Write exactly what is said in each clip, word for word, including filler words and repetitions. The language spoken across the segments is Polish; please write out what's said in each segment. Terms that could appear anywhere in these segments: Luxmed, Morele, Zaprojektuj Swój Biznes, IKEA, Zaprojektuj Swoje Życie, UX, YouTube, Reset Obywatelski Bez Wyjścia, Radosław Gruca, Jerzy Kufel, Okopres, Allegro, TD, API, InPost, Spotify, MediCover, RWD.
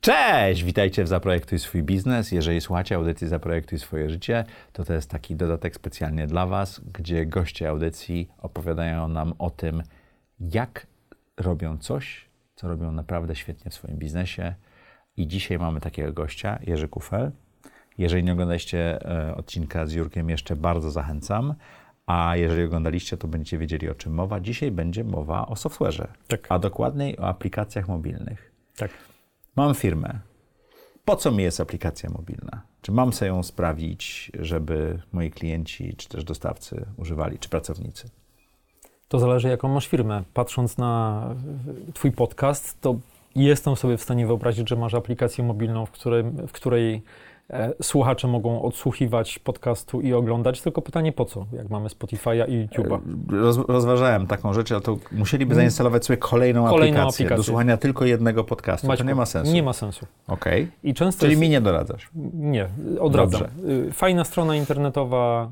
Cześć! Witajcie w Zaprojektuj Swój Biznes. Jeżeli słuchacie audycji Zaprojektuj Swoje Życie, to to jest taki dodatek specjalnie dla Was, gdzie goście audycji opowiadają nam o tym, jak robią coś, co robią naprawdę świetnie w swoim biznesie. I dzisiaj mamy takiego gościa, Jerzy Kufel. Jeżeli nie oglądaliście e, odcinka z Jurkiem, jeszcze bardzo zachęcam. A jeżeli oglądaliście, to będziecie wiedzieli, o czym mowa. Dzisiaj będzie mowa o software'ze, tak. A dokładniej o aplikacjach mobilnych. Tak. Mam firmę. Po co mi jest aplikacja mobilna? Czy mam sobie ją sprawić, żeby moi klienci, czy też dostawcy używali, czy pracownicy? To zależy, jaką masz firmę. Patrząc na Twój podcast, to jestem sobie w stanie wyobrazić, że masz aplikację mobilną, w której, w której e, słuchacze mogą odsłuchiwać podcastu i oglądać. Tylko pytanie, po co, jak mamy Spotify'a i YouTube'a? Roz, rozważałem taką rzecz, ale to musieliby zainstalować sobie kolejną, kolejną aplikację, aplikację do słuchania tylko jednego podcastu. Maćku, to nie ma sensu. Nie ma sensu. Okej. Okay. Czyli jest... mi nie doradzasz? Nie, odradzam. Dobrze. Fajna strona internetowa,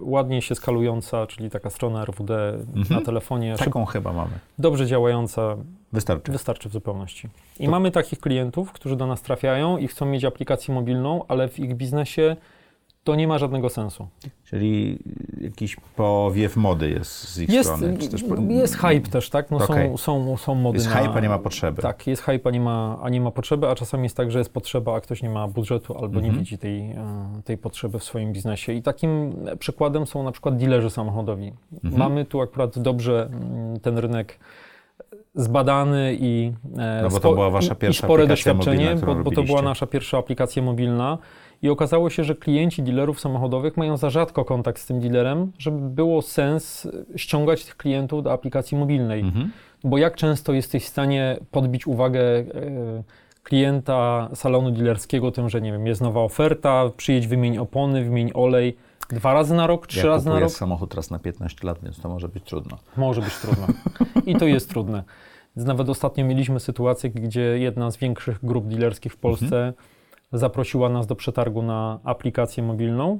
ładnie się skalująca, czyli taka strona R W D mhm. na telefonie. Taką szyb... chyba mamy. Dobrze działająca. Wystarczy. Wystarczy w zupełności. I to... mamy takich klientów, którzy do nas trafiają i chcą mieć aplikację mobilną, ale w ich biznesie to nie ma żadnego sensu. Czyli jakiś powiew mody jest z ich jest, strony? Czy też... Jest hype też, tak? No okay. są, są, są mody Jest na... hype, a nie ma potrzeby. Tak, jest hype, a nie ma, a nie ma potrzeby, a czasami jest tak, że jest potrzeba, a ktoś nie ma budżetu albo mm-hmm. nie widzi tej, tej potrzeby w swoim biznesie. I takim przykładem są na przykład dilerzy samochodowi. Mm-hmm. Mamy tu akurat dobrze ten rynek zbadany i, e, no bo to była wasza pierwsza i spore doświadczenie, mobilna, bo, bo to była nasza pierwsza aplikacja mobilna i okazało się, że klienci dealerów samochodowych mają za rzadko kontakt z tym dealerem, żeby było sens ściągać tych klientów do aplikacji mobilnej, mhm. bo jak często jesteś w stanie podbić uwagę e, klienta salonu dealerskiego tym, że nie wiem, jest nowa oferta, przyjedź, wymień opony, wymień olej. Dwa razy na rok, trzy ja razy na rok. Ja kupuję samochód raz na piętnaście lat, więc to może być trudno. Może być trudno. I to jest trudne. Nawet ostatnio mieliśmy sytuację, gdzie jedna z większych grup dealerskich w Polsce mhm. zaprosiła nas do przetargu na aplikację mobilną.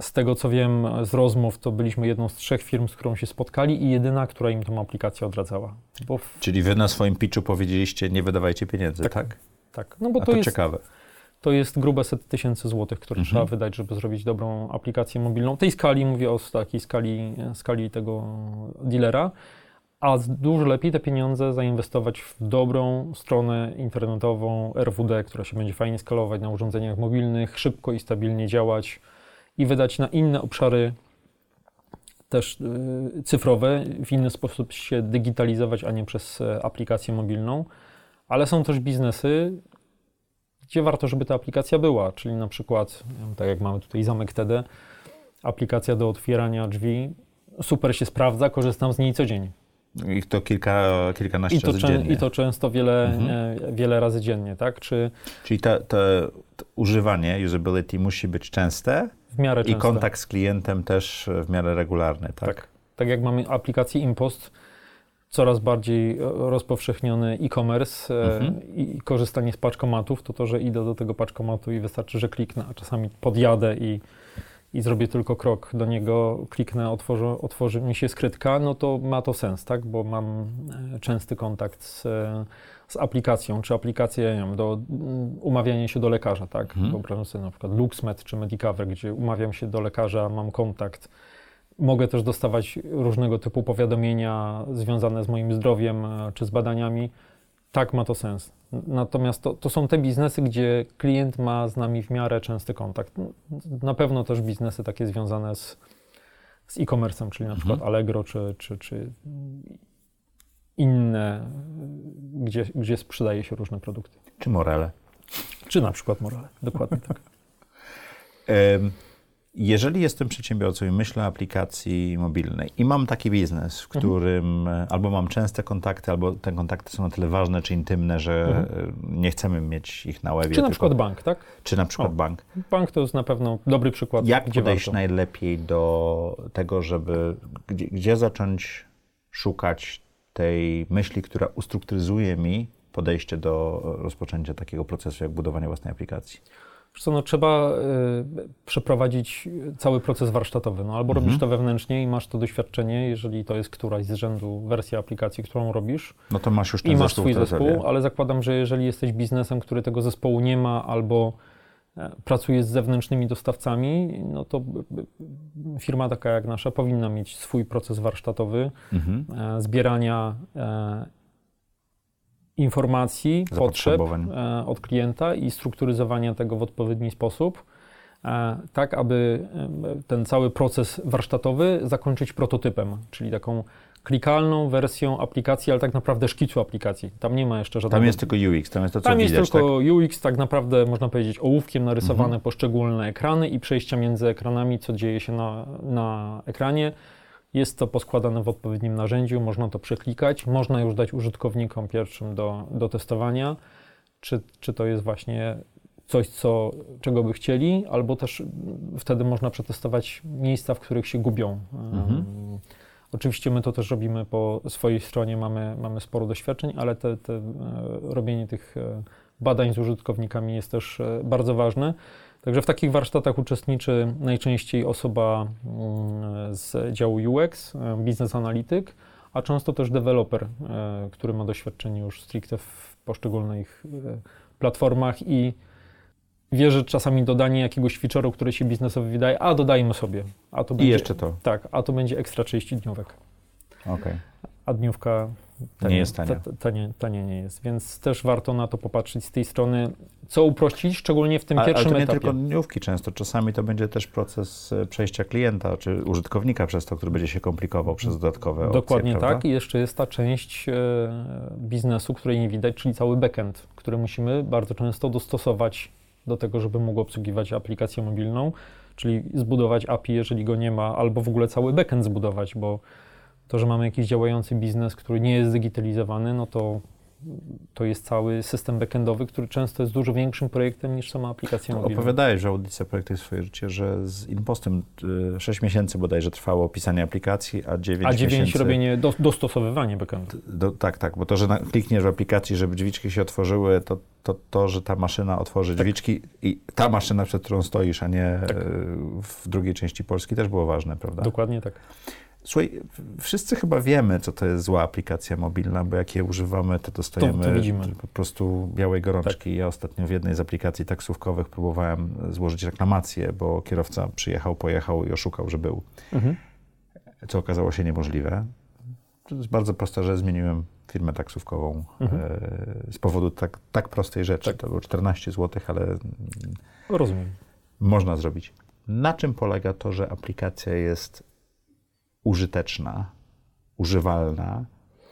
Z tego, co wiem z rozmów, to byliśmy jedną z trzech firm, z którą się spotkali i jedyna, która im tą aplikację odradzała. Bo w... Czyli wy na swoim pitchu powiedzieliście, nie wydawajcie pieniędzy, tak? Tak. tak. No bo A to, to jest... ciekawe. To jest grube set tysięcy złotych, które mhm. trzeba wydać, żeby zrobić dobrą aplikację mobilną. W tej skali, mówię o takiej skali, skali tego dealera, a dużo lepiej te pieniądze zainwestować w dobrą stronę internetową R W D, która się będzie fajnie skalować na urządzeniach mobilnych, szybko i stabilnie działać i wydać na inne obszary też yy, cyfrowe, w inny sposób się digitalizować, a nie przez aplikację mobilną. Ale są też biznesy, gdzie warto, żeby ta aplikacja była, czyli na przykład, tak jak mamy tutaj zamek T D, aplikacja do otwierania drzwi, super się sprawdza, korzystam z niej codziennie. I to kilka, kilkanaście I to razy czę- dziennie. I to często wiele, mhm. wiele razy dziennie, tak? Czy... Czyli to, to, to używanie, usability musi być częste w miarę i częste. Kontakt z klientem też w miarę regularny, tak? Tak, tak jak mamy aplikację InPost, coraz bardziej rozpowszechniony e-commerce mhm. i korzystanie z paczkomatów, to to, że idę do tego paczkomatu i wystarczy, że kliknę, a czasami podjadę i, i zrobię tylko krok do niego, kliknę, otworzy, otworzy mi się skrytka, no to ma to sens, tak? Bo mam częsty kontakt z, z aplikacją, czy aplikację, nie wiem, do umawiania się do lekarza, tak? Mhm. Wyobrażam sobie na przykład Luxmed czy MediCover, gdzie umawiam się do lekarza, mam kontakt. Mogę też dostawać różnego typu powiadomienia związane z moim zdrowiem czy z badaniami. Tak, ma to sens. Natomiast to, to są te biznesy, gdzie klient ma z nami w miarę częsty kontakt. Na pewno też biznesy takie związane z, z e-commerce'em, czyli na przykład mhm. Allegro czy, czy, czy inne, gdzie, gdzie sprzedaje się różne produkty. Czy Morele. Czy na przykład Morele, dokładnie tak. um. Jeżeli jestem przedsiębiorcą i myślę o aplikacji mobilnej i mam taki biznes, w którym mhm. albo mam częste kontakty, albo te kontakty są na tyle ważne czy intymne, że mhm. nie chcemy mieć ich na webie. Czy na tylko... przykład bank, tak? Czy na przykład o, bank. Bank to jest na pewno dobry przykład. Jak gdzie podejść warto? Najlepiej do tego, żeby gdzie, gdzie zacząć szukać tej myśli, która ustrukturyzuje mi podejście do rozpoczęcia takiego procesu jak budowanie własnej aplikacji? Przecież no, trzeba y, przeprowadzić cały proces warsztatowy. No, albo mhm. robisz to wewnętrznie i masz to doświadczenie, jeżeli to jest któraś z rzędu wersja aplikacji, którą robisz. No to masz już ten i masz swój zespół, ale zakładam, że jeżeli jesteś biznesem, który tego zespołu nie ma, albo pracujesz z zewnętrznymi dostawcami, no to firma taka jak nasza powinna mieć swój proces warsztatowy, mhm. e, zbierania e, informacji, potrzeb e, od klienta i strukturyzowania tego w odpowiedni sposób, e, tak aby e, ten cały proces warsztatowy zakończyć prototypem, czyli taką klikalną wersją aplikacji, ale tak naprawdę szkicu aplikacji. Tam nie ma jeszcze żadnego... Tam jest tylko U X, tam jest to, co Tam widać, jest tylko tak? U X, tak naprawdę można powiedzieć ołówkiem narysowane mhm. poszczególne ekrany i przejścia między ekranami, co dzieje się na, na ekranie. Jest to poskładane w odpowiednim narzędziu, można to przeklikać, można już dać użytkownikom pierwszym do, do testowania, czy, czy to jest właśnie coś, co, czego by chcieli, albo też wtedy można przetestować miejsca, w których się gubią. Mhm. Oczywiście my to też robimy po swojej stronie, mamy, mamy sporo doświadczeń, ale te, te robienie tych badań z użytkownikami jest też bardzo ważne. Także w takich warsztatach uczestniczy najczęściej osoba z działu U X, biznes analityk, a często też deweloper, który ma doświadczenie już stricte w poszczególnych platformach i wie, że czasami dodanie jakiegoś feature'u, który się biznesowi wydaje, a dodajmy sobie. A to I będzie, jeszcze to. Tak, a to będzie ekstra trzydzieści dniówek. Okay. A dniówka tanie, nie jest tania. Ta, tanie, tanie nie jest, więc też warto na to popatrzeć z tej strony, co uprościć, szczególnie w tym ale, pierwszym etapie. Ale to nie etapie. Tylko dniówki często, czasami to będzie też proces przejścia klienta czy użytkownika przez to, który będzie się komplikował przez dodatkowe opcje. Dokładnie tak, prawda? I jeszcze jest ta część biznesu, której nie widać, czyli cały backend, który musimy bardzo często dostosować do tego, żeby mógł obsługiwać aplikację mobilną, czyli zbudować A P I, jeżeli go nie ma, albo w ogóle cały backend zbudować, bo to, że mamy jakiś działający biznes, który nie jest zdigitalizowany, no to to jest cały system backendowy, który często jest dużo większym projektem niż sama aplikacja mobilna. Opowiadałeś, że audycja Projektuj Swoje Życie, że z InPostem sześć miesięcy bodajże trwało pisanie aplikacji, a dziewięć miesięcy... A dziewięć miesięcy... robienie, do, dostosowywanie backendu. Do, tak, tak, bo to, że na, klikniesz w aplikacji, żeby drzwiczki się otworzyły, to to, to że ta maszyna otworzy tak. drzwiczki i ta maszyna, przed którą stoisz, a nie tak. w drugiej części Polski, też było ważne, prawda? Dokładnie tak. Słuchaj, wszyscy chyba wiemy, co to jest zła aplikacja mobilna, bo jak je używamy, to dostajemy to, to po prostu białej gorączki. Tak. Ja ostatnio w jednej z aplikacji taksówkowych próbowałem złożyć reklamację, bo kierowca przyjechał, pojechał i oszukał, że był. Mhm. Co okazało się niemożliwe. To jest bardzo proste, że zmieniłem firmę taksówkową mhm. e, z powodu tak, tak prostej rzeczy. Tak. To było czternaście złotych, ale... Rozumiem. Można zrobić. Na czym polega to, że aplikacja jest użyteczna, używalna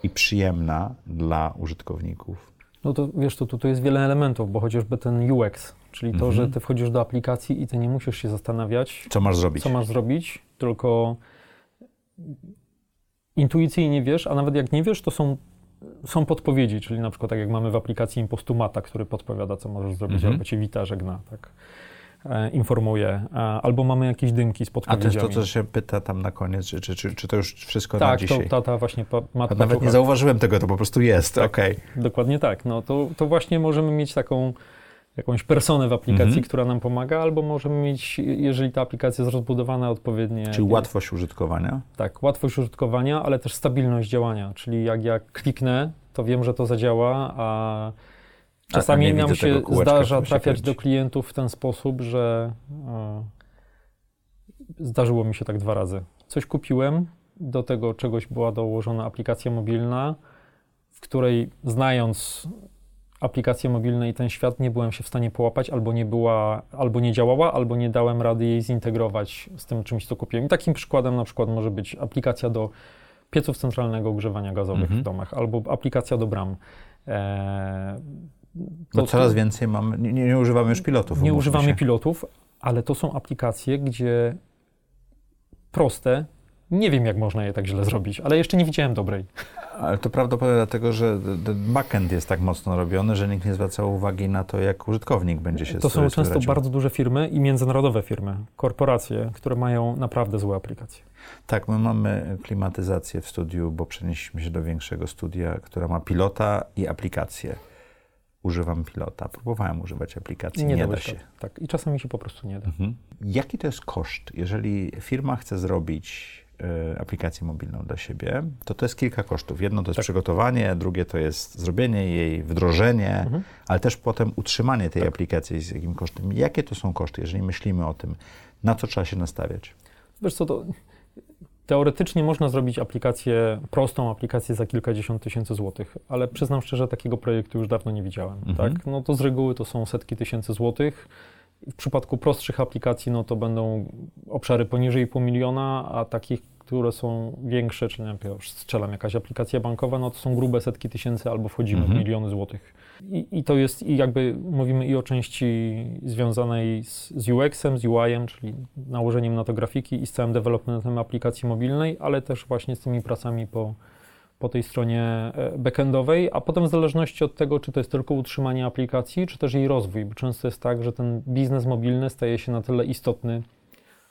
i przyjemna dla użytkowników? No to wiesz, to tutaj jest wiele elementów, bo chociażby ten U X, czyli to, mm-hmm. że ty wchodzisz do aplikacji i ty nie musisz się zastanawiać, co masz zrobić, co masz zrobić, tylko intuicyjnie wiesz, a nawet jak nie wiesz, to są, są podpowiedzi, czyli na przykład tak jak mamy w aplikacji impostumata, który podpowiada, co możesz zrobić, mm-hmm. albo cię wita, żegna, tak. informuje, albo mamy jakieś dymki z podpowiedziami. A to jest to, co się pyta tam na koniec, czy, czy, czy, czy to już wszystko tak, na dzisiaj? Tak, ta, ta właśnie pa, matka. Nawet nie zauważyłem tego, to po prostu jest, tak, okej. Okay. Dokładnie tak, no to, to właśnie możemy mieć taką jakąś personę w aplikacji, mhm. która nam pomaga, albo możemy mieć, jeżeli ta aplikacja jest rozbudowana odpowiednio... Czyli łatwość użytkowania? Tak, łatwość użytkowania, ale też stabilność działania, czyli jak ja kliknę, to wiem, że to zadziała, a czasami nam się zdarza trafiać do klientów w ten sposób, że y, zdarzyło mi się tak dwa razy. Coś kupiłem, do tego czegoś była dołożona aplikacja mobilna, w której znając aplikacje mobilne i ten świat nie byłem się w stanie połapać, albo nie była, albo nie działała, albo nie dałem rady jej zintegrować z tym czymś, co kupiłem. I takim przykładem na przykład może być aplikacja do pieców centralnego ogrzewania gazowych mhm. w domach, albo aplikacja do bram. Eee, Bo coraz więcej mamy, nie, nie używamy już pilotów. Nie używamy się. pilotów, ale to są aplikacje, gdzie proste, nie wiem jak można je tak źle zrobić, ale jeszcze nie widziałem dobrej. Ale to prawdopodobnie dlatego, że backend jest tak mocno robiony, że nikt nie zwraca uwagi na to, jak użytkownik będzie się... To są często radził. bardzo duże firmy i międzynarodowe firmy, korporacje, które mają naprawdę złe aplikacje. Tak, my mamy klimatyzację w studiu, bo przenieśliśmy się do większego studia, która ma pilota i aplikację. używam pilota, próbowałem używać aplikacji, nie, nie da się. Tak, i czasami się po prostu nie da. Mhm. Jaki to jest koszt? Jeżeli firma chce zrobić y, aplikację mobilną dla siebie, to to jest kilka kosztów. Jedno to jest tak. przygotowanie, drugie to jest zrobienie jej, wdrożenie, mhm. ale też potem utrzymanie tej tak. aplikacji z jakim kosztem. Jakie to są koszty, jeżeli myślimy o tym, na co trzeba się nastawiać? Wiesz co, to teoretycznie można zrobić aplikację, prostą aplikację za kilkadziesiąt tysięcy złotych, ale przyznam szczerze, takiego projektu już dawno nie widziałem. Mhm. Tak? No to z reguły to są setki tysięcy złotych. W przypadku prostszych aplikacji no to będą obszary poniżej pół miliona, a takich, które są większe, czyli na przykład strzelam jakaś aplikacja bankowa, no to są grube setki tysięcy albo wchodzimy mhm. w miliony złotych. I, i to jest, i jakby mówimy i o części związanej z, z U X-em, z U I-em, czyli nałożeniem na to grafiki i z całym developmentem aplikacji mobilnej, ale też właśnie z tymi pracami po, po tej stronie backendowej, a potem w zależności od tego, czy to jest tylko utrzymanie aplikacji, czy też jej rozwój, bo często jest tak, że ten biznes mobilny staje się na tyle istotny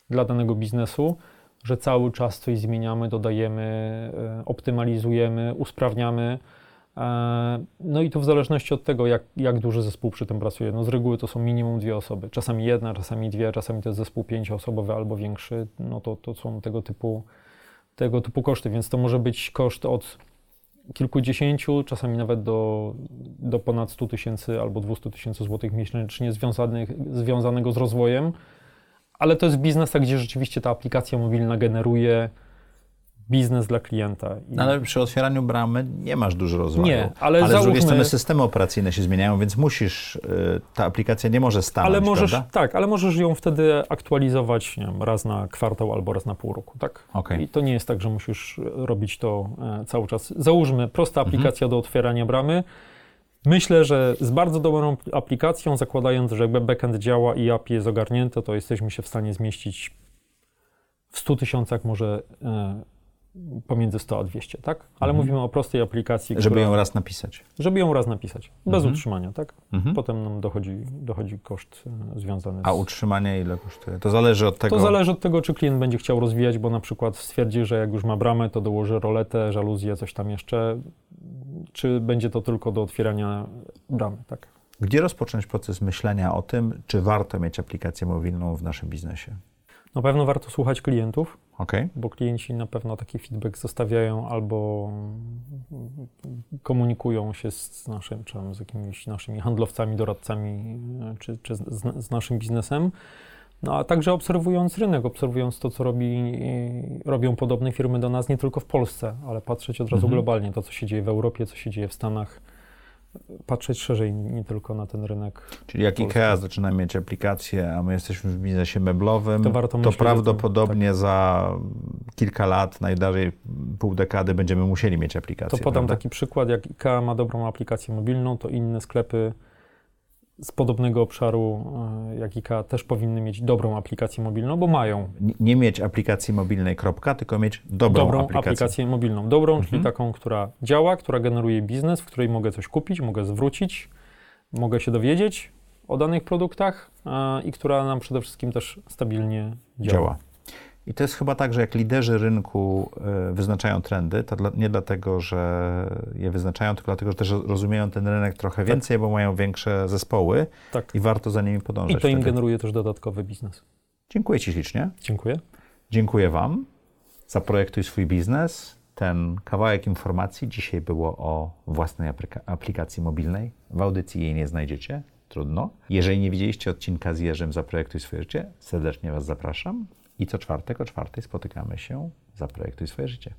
dla danego biznesu, że cały czas coś zmieniamy, dodajemy, optymalizujemy, usprawniamy. No i to w zależności od tego, jak, jak duży zespół przy tym pracuje. No z reguły to są minimum dwie osoby, czasami jedna, czasami dwie, czasami to jest zespół pięcioosobowy albo większy. No to, to są tego typu, tego typu koszty, więc to może być koszt od kilkudziesięciu, czasami nawet do, do ponad stu tysięcy albo dwustu tysięcy złotych miesięcznie związanych, związanego z rozwojem. Ale to jest biznes, gdzie rzeczywiście ta aplikacja mobilna generuje biznes dla klienta. I... No, ale przy otwieraniu bramy nie masz dużo rozwoju. Nie, ale ale załóżmy... z drugiej strony systemy operacyjne się zmieniają, więc musisz, yy, ta aplikacja nie może stanąć, ale możesz, prawda? Tak, ale możesz ją wtedy aktualizować, nie wiem, raz na kwartał albo raz na pół roku, tak? Okay. I to nie jest tak, że musisz robić to e, cały czas. Załóżmy, prosta aplikacja mhm. do otwierania bramy. Myślę, że z bardzo dobrą aplikacją, zakładając, że jakby backend działa i A P I jest ogarnięte, to jesteśmy się w stanie zmieścić w stu tysiącach, może y, pomiędzy sto a dwieście, tak? Ale mhm. mówimy o prostej aplikacji, żeby która, ją raz napisać. Żeby ją raz napisać, bez mhm. utrzymania, tak? Mhm. Potem nam dochodzi, dochodzi koszt y, związany z... A utrzymanie ile kosztuje? To zależy od tego... To zależy od tego, czy klient będzie chciał rozwijać, bo na przykład stwierdzi, że jak już ma bramę, to dołoży roletę, żaluzję, coś tam jeszcze... Czy będzie to tylko do otwierania bramy, tak? Gdzie rozpocząć proces myślenia o tym, czy warto mieć aplikację mobilną w naszym biznesie? Na pewno warto słuchać klientów, okay. bo klienci na pewno taki feedback zostawiają albo komunikują się z naszym, czy z jakimiś naszymi handlowcami, doradcami, czy, czy z, z naszym biznesem. No a także obserwując rynek, obserwując to, co robi, robią podobne firmy do nas, nie tylko w Polsce, ale patrzeć od razu mhm. globalnie, to co się dzieje w Europie, co się dzieje w Stanach, patrzeć szerzej, nie tylko na ten rynek. Czyli jak polski. IKEA zaczyna mieć aplikację, a my jesteśmy w biznesie meblowym, to, warto to prawdopodobnie tym, tak. za kilka lat, najdalej pół dekady będziemy musieli mieć aplikację. To podam prawda? taki przykład, jak IKEA ma dobrą aplikację mobilną, to inne sklepy z podobnego obszaru jak IKEA też powinny mieć dobrą aplikację mobilną, bo mają. Nie mieć aplikacji mobilnej, kropka, tylko mieć dobrą, dobrą aplikację. aplikację mobilną. Dobrą, mhm. czyli taką, która działa, która generuje biznes, w której mogę coś kupić, mogę zwrócić, mogę się dowiedzieć o danych produktach a, i która nam przede wszystkim też stabilnie działa. działa. I to jest chyba tak, że jak liderzy rynku wyznaczają trendy, to dla, nie dlatego, że je wyznaczają, tylko dlatego, że też rozumieją ten rynek trochę więcej, tak. bo mają większe zespoły tak. i warto za nimi podążać. I to im wtedy. generuje też dodatkowy biznes. Dziękuję ci ślicznie. Dziękuję. Dziękuję wam. Zaprojektuj swój biznes. Ten kawałek informacji dzisiaj było o własnej aplikacji mobilnej. W audycji jej nie znajdziecie. Trudno. Jeżeli nie widzieliście odcinka z Jerzym Zaprojektuj swoje życie, serdecznie was zapraszam. I co czwartek o czwartej spotykamy się Zaprojektuj swoje życie.